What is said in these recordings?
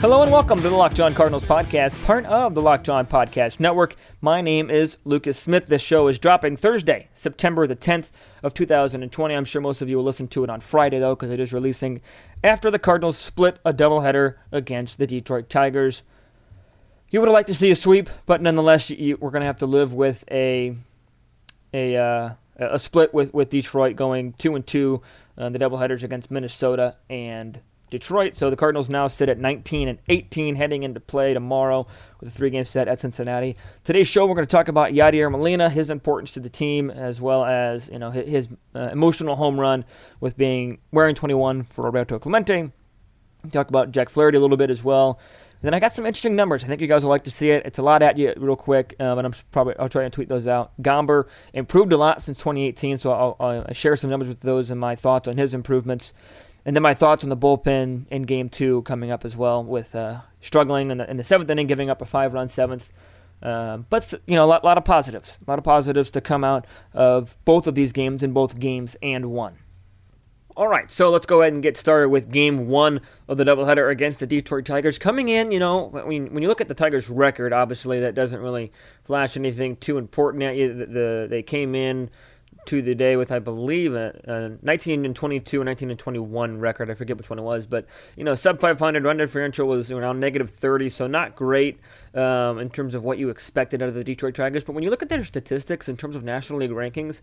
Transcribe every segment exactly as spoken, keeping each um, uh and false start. Hello and welcome to the Locked On Cardinals podcast, part of the Locked On Podcast Network. My name is Lucas Smith. This show is dropping Thursday, September the tenth of two thousand twenty. I'm sure most of you will listen to it on Friday, though, because it is releasing after the Cardinals split a doubleheader against the Detroit Tigers. You would have liked to see a sweep, but nonetheless, you, we're going to have to live with a a uh, a split with, with Detroit going two and two, uh, the doubleheaders against Minnesota and Detroit. So the Cardinals now sit at nineteen and eighteen, heading into play tomorrow with a three-game set at Cincinnati. Today's show, we're going to talk about Yadier Molina, his importance to the team, as well as you know his, his uh, emotional home run with being wearing twenty-one for Roberto Clemente. Talk about Jack Flaherty a little bit as well. And then I got some interesting numbers. I think you guys will like to see it. It's a lot at you real quick, um, and I'm probably I'll try to tweet those out. Gomber improved a lot since twenty eighteen, so I'll, I'll share some numbers with those and my thoughts on his improvements. And then my thoughts on the bullpen in Game two coming up as well, with uh, struggling in the, in the seventh inning, giving up a five-run seventh. Uh, but, you know, a lot, lot of positives. A lot of positives to come out of both of these games, in both games and one. All right, so let's go ahead and get started with Game one of the doubleheader against the Detroit Tigers. Coming in, you know, when, when you look at the Tigers' record, obviously that doesn't really flash anything too important at you. The, the, they came in to the day with, I believe, a, a nineteen and twenty-two, a nineteen and twenty-one record. I forget which one it was, but you know, sub five hundred run differential was around negative thirty, so not great um, in terms of what you expected out of the Detroit Tigers. But when you look at their statistics in terms of National League rankings,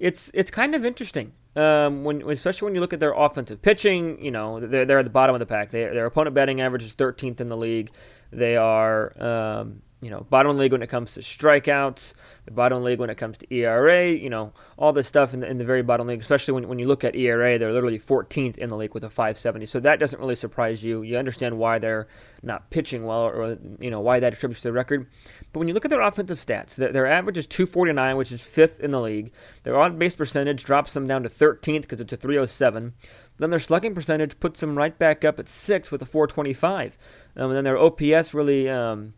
it's it's kind of interesting. Um, when especially when you look at their offensive pitching, you know, they're they're at the bottom of the pack. They, their opponent batting average is thirteenth in the league. They are Um, You know, bottom league when it comes to strikeouts, the bottom league when it comes to E R A, you know, all this stuff in the, in the very bottom league, especially when, when you look at E R A, they're literally fourteenth in the league with a five seventy. So that doesn't really surprise you. You understand why they're not pitching well or, or you know, why that attributes to their record. But when you look at their offensive stats, their, their average is two forty-nine, which is fifth in the league. Their on-base percentage drops them down to thirteenth because it's a three oh seven. Then their slugging percentage puts them right back up at six with a four twenty-five. Um, and then their O P S really Um,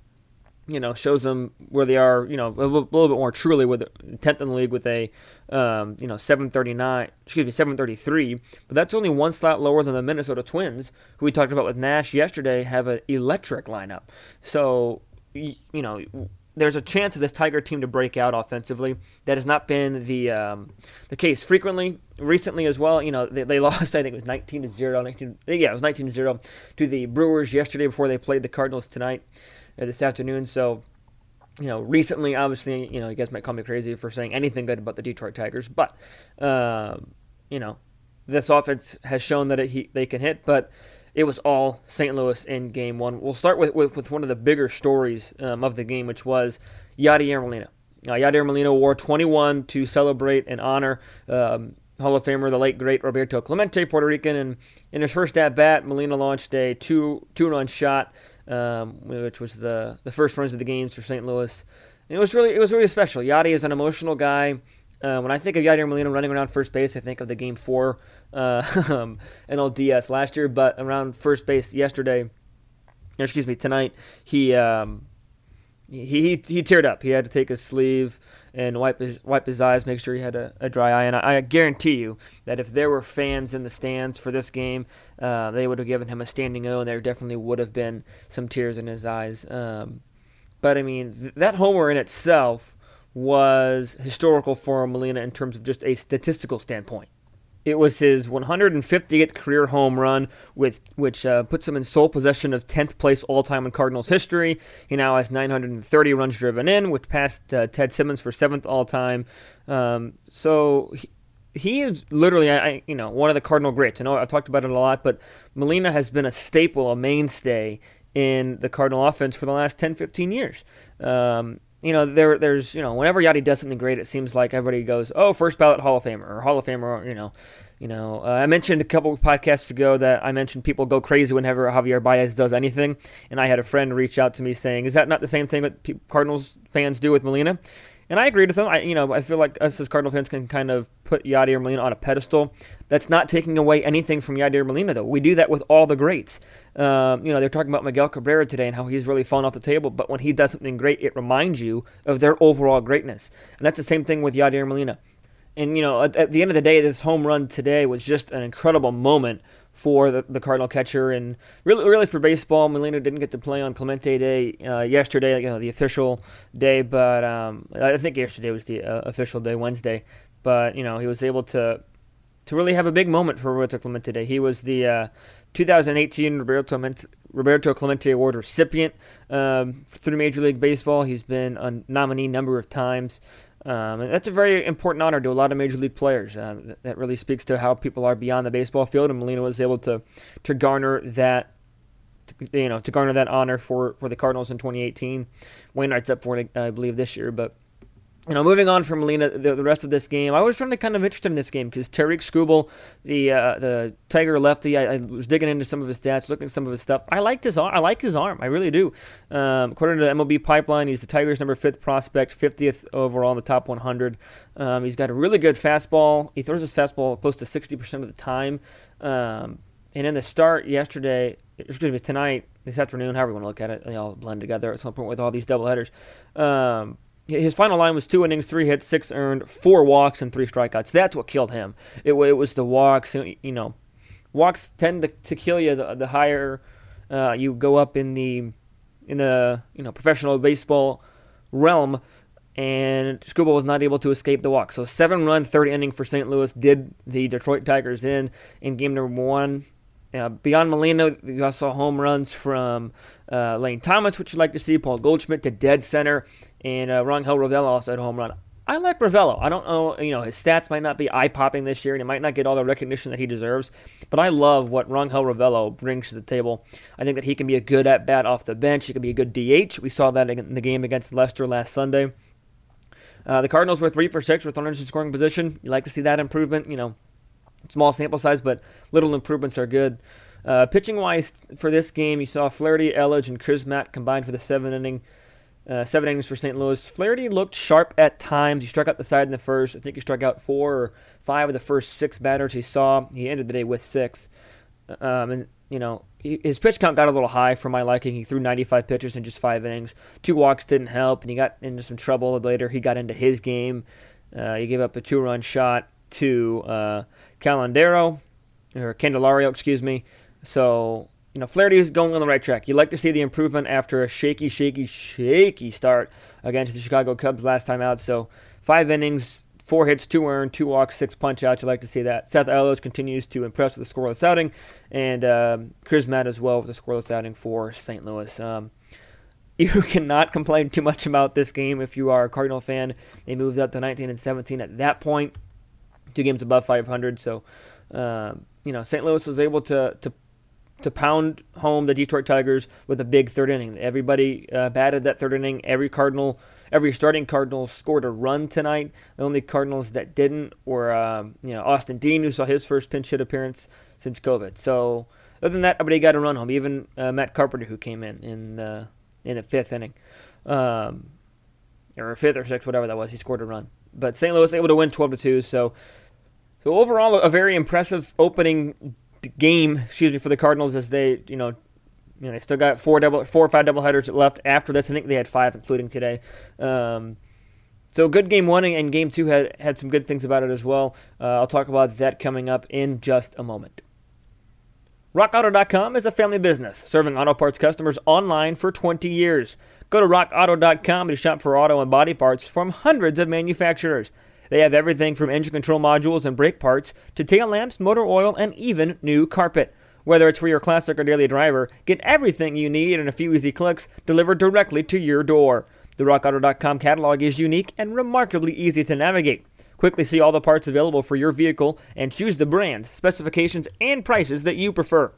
you know, shows them where they are, you know, a little, a little bit more truly, with tenth in the league with a, um, you know, seven thirty-nine, excuse me, seven thirty-three. But that's only one slot lower than the Minnesota Twins, who we talked about with Nash yesterday, have an electric lineup. So, you know, there's a chance of this Tiger team to break out offensively. That has not been the um, the case frequently. Recently as well, you know, they, they lost, I think it was nineteen to zero, nineteen, yeah, it was nineteen to zero to the Brewers yesterday before they played the Cardinals tonight. This afternoon. So, you know, recently, obviously, you know, you guys might call me crazy for saying anything good about the Detroit Tigers, but, uh, you know, this offense has shown that it, he, they can hit, but it was all Saint Louis in Game one. We'll start with, with, with one of the bigger stories um, of the game, which was Yadier Molina. Uh, Yadier Molina wore twenty-one to celebrate and honor um, Hall of Famer, the late, great Roberto Clemente, Puerto Rican, and in his first at-bat, Molina launched a two, two-run shot, Um, which was the, the first runs of the games for Saint Louis. And it was really it was really special. Yadi is an emotional guy. Uh, when I think of Yadier Molina running around first base, I think of the Game four uh, N L D S last year, but around first base yesterday, or excuse me, tonight, he, um, he he he teared up. He had to take his sleeve and wipe his wipe his eyes, make sure he had a, a dry eye. And I, I guarantee you that if there were fans in the stands for this game, uh, they would have given him a standing O, and there definitely would have been some tears in his eyes. Um, but, I mean, th- that homer in itself was historical for Molina in terms of just a statistical standpoint. It was his one hundred fiftieth career home run, with, which uh, puts him in sole possession of tenth place all-time in Cardinals history. He now has nine hundred thirty runs driven in, which passed uh, Ted Simmons for seventh all-time. Um, so he, he is literally, I, you know, one of the Cardinal greats. I know I've talked about it a lot, but Molina has been a staple, a mainstay in the Cardinal offense for the last ten, fifteen years. Um You know, there, there's, you know, whenever Yadi does something great, it seems like everybody goes, oh, first ballot Hall of Famer, or Hall of Famer, you know. You know, uh, I mentioned a couple of podcasts ago that I mentioned people go crazy whenever Javier Baez does anything, and I had a friend reach out to me saying, is that not the same thing that Cardinals fans do with Molina? And I agreed with him. I, you know, I feel like us as Cardinal fans can kind of put Yadier Molina on a pedestal. That's not taking away anything from Yadier Molina, though. We do that with all the greats. Um, you know, they're talking about Miguel Cabrera today and how he's really fallen off the table, but when he does something great, it reminds you of their overall greatness. And that's the same thing with Yadier Molina. And, you know, at, at the end of the day, this home run today was just an incredible moment for the, the Cardinal catcher, and really really for baseball. Molina didn't get to play on Clemente Day uh, yesterday, you know, the official day, but um, I think yesterday was the uh, official day, Wednesday. But, you know, he was able to to really have a big moment for Roberto Clemente Day. He was the uh, twenty eighteen Roberto Clemente, Roberto Clemente Award recipient um, through Major League Baseball. He's been a nominee a number of times. Um, and that's a very important honor to a lot of Major League players. Uh, that really speaks to how people are beyond the baseball field, and Molina was able to to garner that, to, you know, to garner that honor for, for the Cardinals in twenty eighteen. Wainwright's up for it, I believe, this year. But, you know, moving on from Molina, the, the rest of this game, I was really kind of interested in this game because Tarik Skubal, the uh, the Tiger lefty, I, I was digging into some of his stats, looking at some of his stuff. I liked his arm. I like his arm. I really do. Um, according to the M L B Pipeline, he's the Tigers' number fifth prospect, fiftieth overall in the top one hundred. Um, he's got a really good fastball. He throws his fastball close to sixty percent of the time. Um, and in the start yesterday, excuse me, tonight, this afternoon, however you want to look at it, they all blend together at some point with all these doubleheaders. Um, His final line was two innings, three hits, six earned, four walks, and three strikeouts. That's what killed him. It, it was the walks. You know, walks tend to, to kill you the, the higher uh, you go up in the in the you know professional baseball realm. And Skubal was not able to escape the walk. So seven-run third inning for Saint Louis did the Detroit Tigers in in game number one. Uh, beyond Molina, you also saw home runs from uh, Lane Thomas, which you like to see, Paul Goldschmidt to dead center, and uh, Rangel Ravelo also had a home run. I like Ravelo. I don't know, you know, his stats might not be eye-popping this year, and he might not get all the recognition that he deserves, but I love what Rangel Ravelo brings to the table. I think that he can be a good at-bat off the bench. He can be a good D H. We saw that in the game against Leicester last Sunday. Uh, the Cardinals were three for six with runners in scoring position. You like to see that improvement, you know. Small sample size, but little improvements are good. Uh, pitching-wise for this game, you saw Flaherty, Elledge, and Chris Matt combined for the seven inning, uh, seven innings for Saint Louis. Flaherty looked sharp at times. He struck out the side in the first. I think he struck out four or five of the first six batters he saw. He ended the day with six. Um, and, you know, he, his pitch count got a little high for my liking. He threw ninety-five pitches in just five innings. Two walks didn't help, and he got into some trouble later. He got into his game. Uh, he gave up a two-run shot to uh, Calendario, or Candelario, excuse me. So, you know, Flaherty is going on the right track. You like to see the improvement after a shaky, shaky, shaky start against the Chicago Cubs last time out. So, five innings, four hits, two earned, two walks, six punch-outs. You like to see that. Seth Lugo continues to impress with a scoreless outing, and um, Chris Matt as well with a scoreless outing for Saint Louis. Um, You cannot complain too much about this game if you are a Cardinal fan. They moved up to nineteen and seventeen at that point. Two games above five hundred, so uh, you know Saint Louis was able to to to pound home the Detroit Tigers with a big third inning. Everybody uh, batted that third inning. Every Cardinal, every starting Cardinal scored a run tonight. The only Cardinals that didn't were um, you know Austin Dean, who saw his first pinch hit appearance since COVID. So other than that, everybody got a run home. Even uh, Matt Carpenter, who came in in the in the fifth inning, um, or fifth or sixth, whatever that was, he scored a run. But Saint Louis able to win twelve to two. So. So overall, a very impressive opening game, excuse me, for the Cardinals as they, you know, you know, they still got four double, four or five doubleheaders left after this. I think they had five, including today. Um, so good game one, and game two had, had some good things about it as well. Uh, I'll talk about that coming up in just a moment. rock auto dot com is a family business, serving auto parts customers online for twenty years. Go to rock auto dot com to shop for auto and body parts from hundreds of manufacturers. They have everything from engine control modules and brake parts to tail lamps, motor oil, and even new carpet. Whether it's for your classic or daily driver, get everything you need in a few easy clicks delivered directly to your door. The rock auto dot com catalog is unique and remarkably easy to navigate. Quickly see all the parts available for your vehicle and choose the brands, specifications, and prices that you prefer.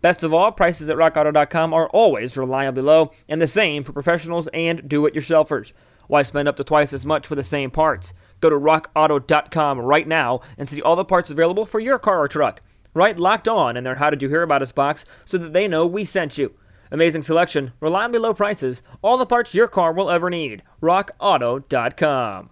Best of all, prices at rock auto dot com are always reliably low, and the same for professionals and do-it-yourselfers. Why spend up to twice as much for the same parts? Go to rock auto dot com right now and see all the parts available for your car or truck. Write Locked On in their How Did You Hear About Us box so that they know we sent you. Amazing selection, reliably low prices, all the parts your car will ever need. rock auto dot com.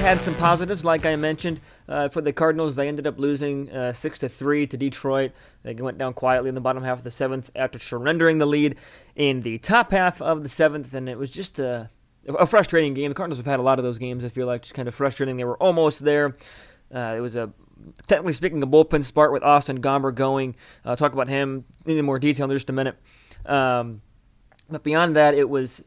Had some positives, like I mentioned, uh, for the Cardinals. They ended up losing uh, six to three to Detroit. They went down quietly in the bottom half of the seventh after surrendering the lead in the top half of the seventh, and it was just a, a frustrating game. The Cardinals have had a lot of those games, I feel like, just kind of frustrating. They were almost there. Uh, it was a, technically speaking, a bullpen start with Austin Gomber going. I'll talk about him in more detail in just a minute. Um, but beyond that, it was...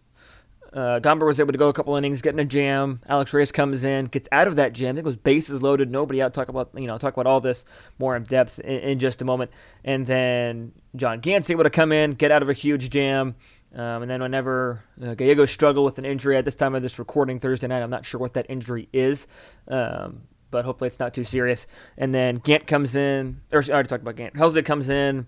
Uh, Gomber was able to go a couple innings, get in a jam. Alex Reyes comes in, gets out of that jam. I think it was bases loaded, nobody out. Talk about you know, talk about all this more in depth in, in just a moment. And then John Gant able to come in, get out of a huge jam. Um, and then whenever uh, Gallego struggled with an injury at this time of this recording Thursday night, I'm not sure what that injury is, um, but hopefully it's not too serious. And then Gant comes in, or I already talked about Gant. Helsley comes in.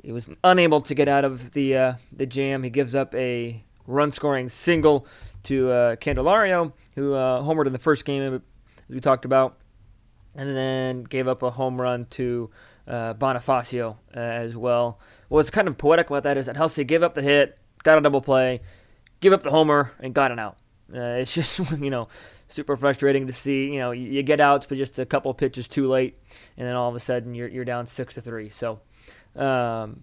He was unable to get out of the uh, the jam. He gives up a run-scoring single to uh, Candelario, who uh, homered in the first game, as we talked about, and then gave up a home run to uh, Bonifacio uh, as well. What's kind of poetic about that is that Helsley gave up the hit, got a double play, gave up the homer, and got an out. Uh, it's just, you know, super frustrating to see. You know, you get outs, but just a couple pitches too late, and then all of a sudden you're you're down six to three. So. Um,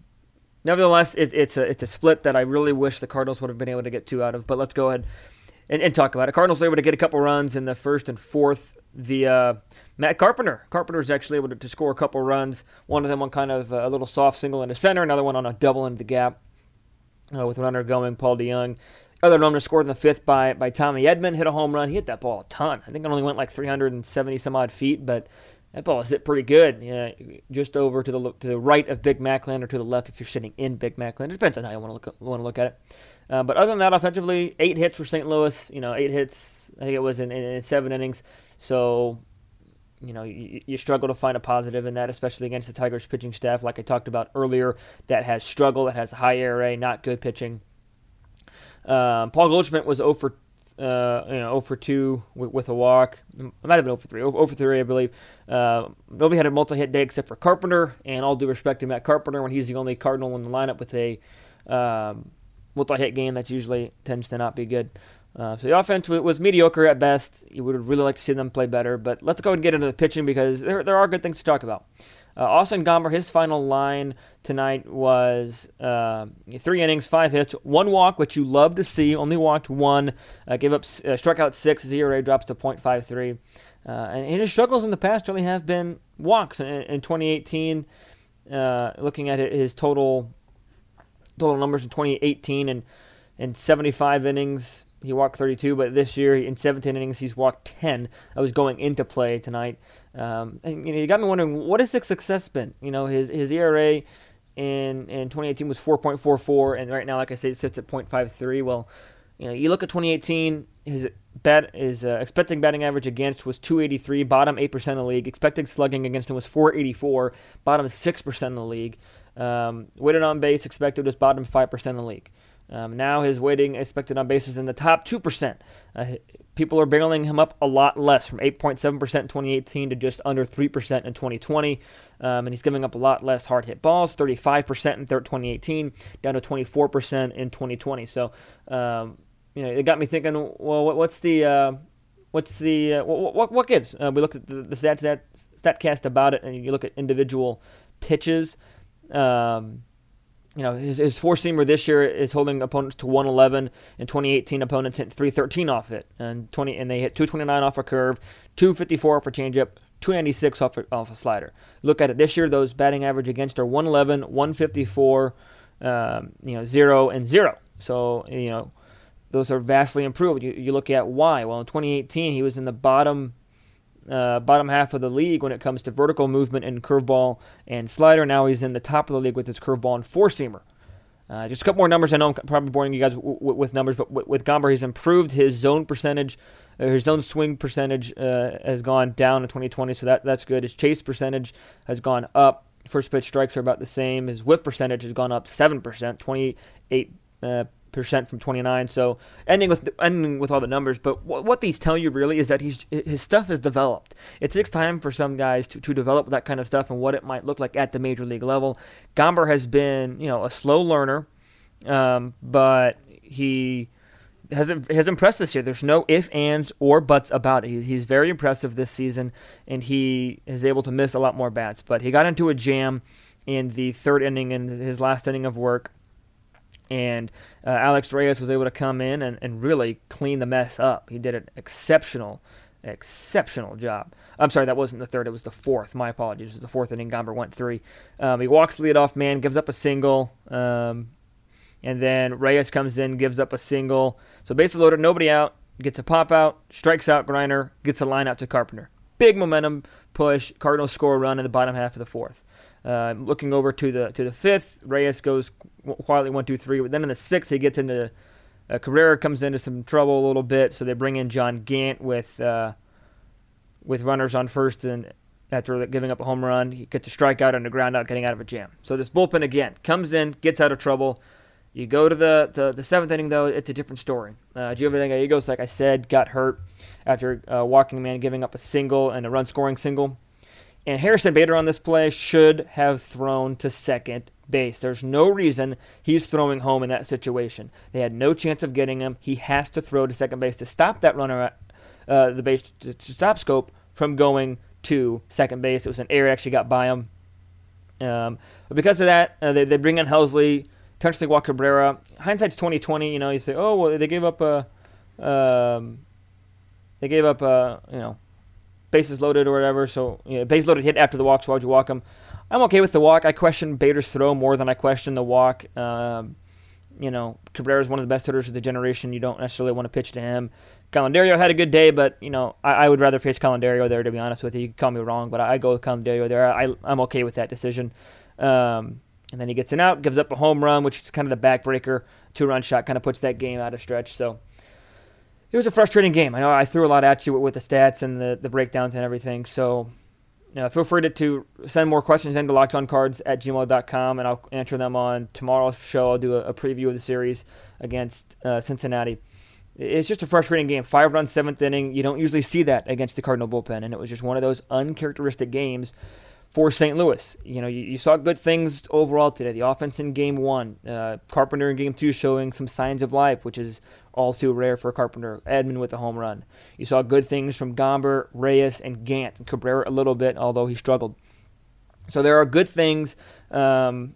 Nevertheless, it, it's a it's a split that I really wish the Cardinals would have been able to get two out of. But let's go ahead and, and talk about it. Cardinals were able to get a couple runs in the first and fourth via Matt Carpenter. Carpenter was actually able to, to score a couple runs. One of them on kind of a little soft single in the center. Another one on a double into the gap uh, with a runner going, Paul DeJong. Other runner scored in the fifth by by Tommy Edman. Hit a home run. He hit that ball a ton. I think it only went like three hundred seventy some odd feet, but that ball is hit pretty good, yeah, just over to the to the right of Big Mac Land or to the left if you're sitting in Big Mac Land. It depends on how you want to look want to look at it. Uh, but other than that, offensively, eight hits for Saint Louis. You know, eight hits. I think it was in, in, in seven innings. So, you know, you, you struggle to find a positive in that, especially against the Tigers' pitching staff, like I talked about earlier, that has struggle, that has a high E R A, not good pitching. Um, Paul Goldschmidt was oh for two. Uh, you know, oh for two with, with a walk. It might have been oh for three. oh for three, I believe. Uh, nobody had a multi-hit day except for Carpenter, and all due respect to Matt Carpenter when he's the only Cardinal in the lineup with a um, multi-hit game. That usually tends to not be good. Uh, so the offense w- was mediocre at best. You would really like to see them play better, but let's go ahead and get into the pitching because there there are good things to talk about. Uh, Austin Gomber, his final line tonight was uh, three innings, five hits, one walk, which you love to see. Only walked one, uh, gave up, uh, struck out six, his E R A drops to point five three. Uh, and his struggles in the past really have been walks. In, in twenty eighteen, uh, looking at his total total numbers in twenty eighteen, and in seventy-five innings, he walked thirty-two. But this year, in seventeen innings, he's walked ten. I was going into play tonight. Um, and you know, you got me wondering, what has his success been? You know, his his E R A in in twenty eighteen was four point four four, and right now, like I said, it sits at point five three. Well, you know, you look at twenty eighteen, his bat his uh, expected batting average against was two eighty-three, bottom eight percent of the league. Expected slugging against him was four eighty-four, bottom six percent of the league. Um, weighted on base expected was bottom five percent of the league. Um, now his weighting expected on base is in the top two percent. Uh, people are barreling him up a lot less, from eight point seven percent in twenty eighteen to just under three percent in twenty twenty. Um, and he's giving up a lot less hard hit balls, thirty-five percent in twenty eighteen, down to twenty-four percent in twenty twenty. So, um, you know, it got me thinking, well, what, what's the, uh, what's the, uh, what, what, what gives? Uh, we looked at the, the stats, that StatCast about it, and you look at individual pitches. Um, You know, his, his four-seamer this year is holding opponents to one eleven. In twenty eighteen, opponents hit three thirteen off it, and twenty and they hit two twenty-nine off a curve, two fifty-four off a changeup, two ninety-six off a, off a slider. Look at it this year; those batting average against are one eleven, one fifty-four, um, you know, zero and zero. So you know, those are vastly improved. You, you look at why? Well, in twenty eighteen, he was in the bottom. Uh, bottom half of the league when it comes to vertical movement and curveball and slider. Now he's in the top of the league with his curveball and four-seamer. Uh, just a couple more numbers. I know I'm probably boring you guys w- w- with numbers, but w- with Gomber, he's improved his zone percentage. Uh, his zone swing percentage uh, has gone down in twenty twenty, so that, that's good. His chase percentage has gone up. First pitch strikes are about the same. His whiff percentage has gone up seven percent, twenty-eight percent uh, percent from twenty-nine. So ending with ending with all the numbers. But w- what these tell you really is that he's, his stuff is developed. It takes time for some guys to, to develop that kind of stuff and what it might look like at the major league level. Gomber has been, you know, a slow learner, um, but he... Has has impressed this year. There's no ifs, ands, or buts about it. He's, he's very impressive this season, and he is able to miss a lot more bats. But he got into a jam in the third inning and his last inning of work, and uh, Alex Reyes was able to come in and, and really clean the mess up. He did an exceptional, exceptional job. I'm sorry, that wasn't the third. It was the fourth. My apologies. It was the fourth inning. Gomber went three. Um, he walks the leadoff man, gives up a single, um, and then Reyes comes in, gives up a single. So bases loaded, nobody out, gets a pop out, strikes out Griner, gets a line out to Carpenter. Big momentum push. Cardinals score a run in the bottom half of the fourth. Uh, looking over to the to the fifth, Reyes goes quietly one, two, three. But then in the sixth, he gets into uh, Cabrera comes into some trouble a little bit. So they bring in John Gant with uh, with runners on first, and after giving up a home run, he gets a strikeout and a ground out, getting out of a jam. So this bullpen again comes in, gets out of trouble. You go to the, the, the seventh inning, though, it's a different story. Uh, Gio Villegas, like I said, got hurt after uh, walking a man, giving up a single and a run-scoring single. And Harrison Bader on this play should have thrown to second base. There's no reason he's throwing home in that situation. They had no chance of getting him. He has to throw to second base to stop that runner at uh, the base, to, to stop Scope from going to second base. It was an error, actually got by him. Um, but because of that, uh, they, they bring in Helsley, potentially Walker Brera. Hindsight's twenty twenty. You know, you say, oh well, they gave up a, um, they gave up a, you know, bases loaded or whatever. So you know, base loaded hit after the walk. So why'd you walk him? I'm okay with the walk. I question Bader's throw more than I question the walk. Um, you know, Cabrera's one of the best hitters of the generation. You don't necessarily want to pitch to him. Calendario had a good day, but you know, I, I would rather face Calendario there. To be honest with you, you can call me wrong, but I, I go with Calendario there. I, I'm okay with that decision. Um, And then he gets an out, gives up a home run, which is kind of the backbreaker. Two-run shot kind of puts that game out of stretch. So it was a frustrating game. I know I threw a lot at you with the stats and the, the breakdowns and everything. So you know, feel free to, to send more questions into lockedoncards at gmail dot com, and I'll answer them on tomorrow's show. I'll do a, a preview of the series against uh, Cincinnati. It's just a frustrating game. Five runs, seventh inning. You don't usually see that against the Cardinal bullpen, and it was just one of those uncharacteristic games for Saint Louis. You know, you, you saw good things overall today. The offense in game one, uh, Carpenter in game two showing some signs of life, which is all too rare for Carpenter. Edman with a home run. You saw good things from Gomber, Reyes, and Gant, and Cabrera a little bit, although he struggled. So there are good things, um,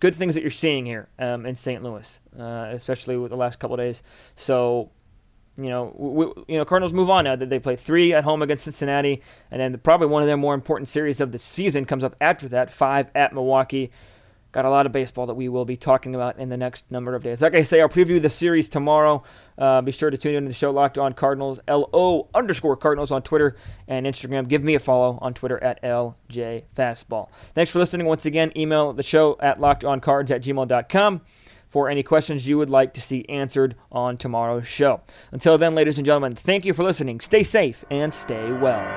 good things that you're seeing here um, in Saint Louis, uh, especially with the last couple of days. So You know, we, you know, Cardinals move on now. That they play three at home against Cincinnati, and then the, probably one of their more important series of the season comes up after that, five at Milwaukee. Got a lot of baseball that we will be talking about in the next number of days. Like I say, I'll preview the series tomorrow. Uh, be sure to tune in to the show, Locked On Cardinals, L O underscore Cardinals on Twitter and Instagram. Give me a follow on Twitter at L J Fastball. Thanks for listening once again. Email the show at lockedoncards at gmail dot com. For any questions you would like to see answered on tomorrow's show. Until then, ladies and gentlemen, thank you for listening. Stay safe and stay well.